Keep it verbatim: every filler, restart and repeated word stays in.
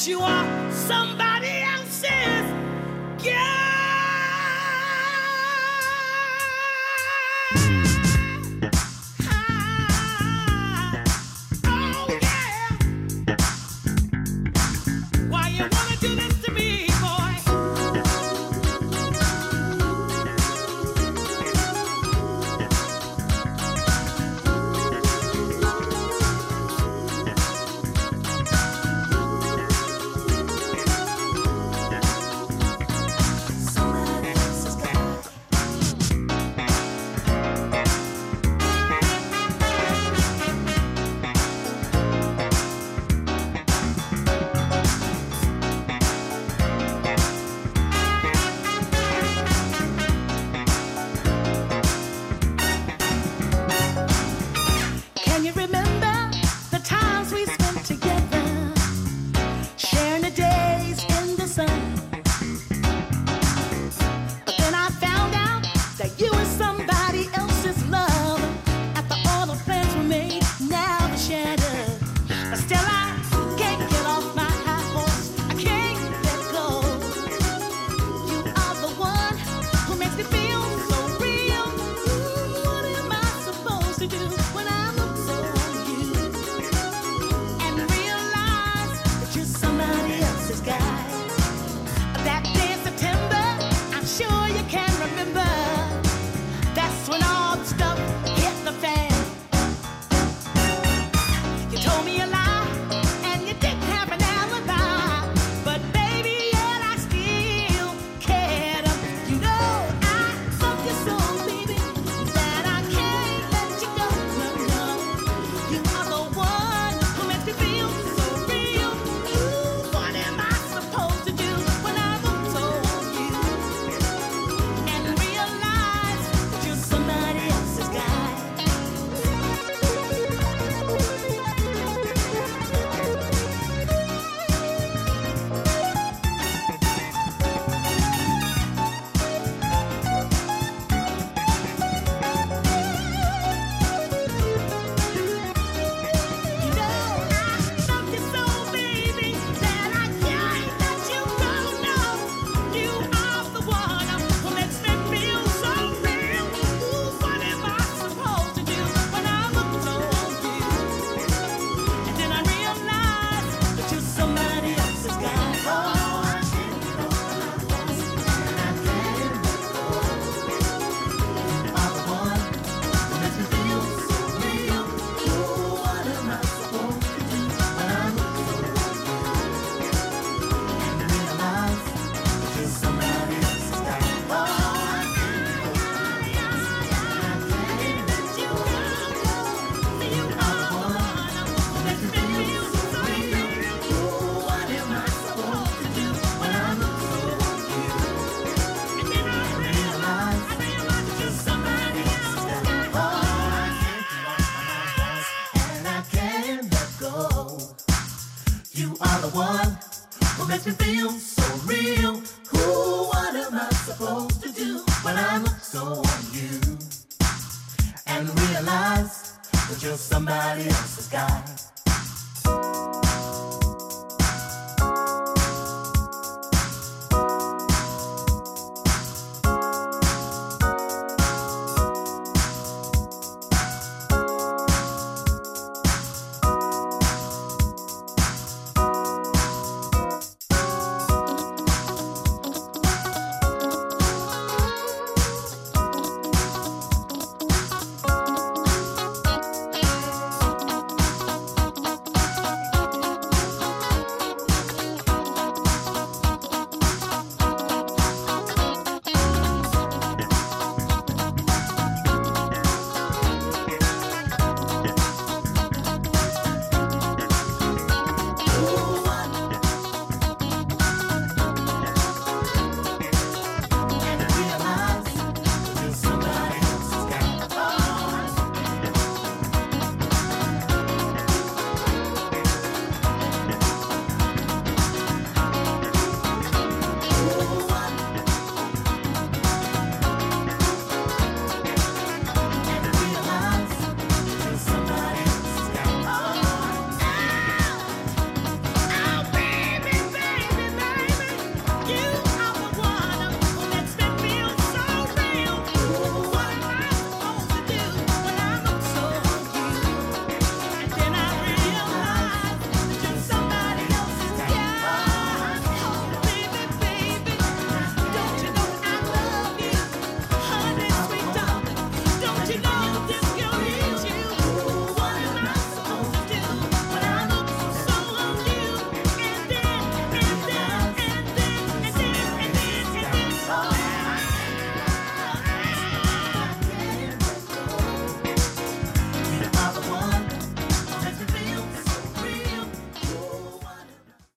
that you are somebody else's guy. Oh yeah. Why you wanna do this to me, that you're somebody else's guy.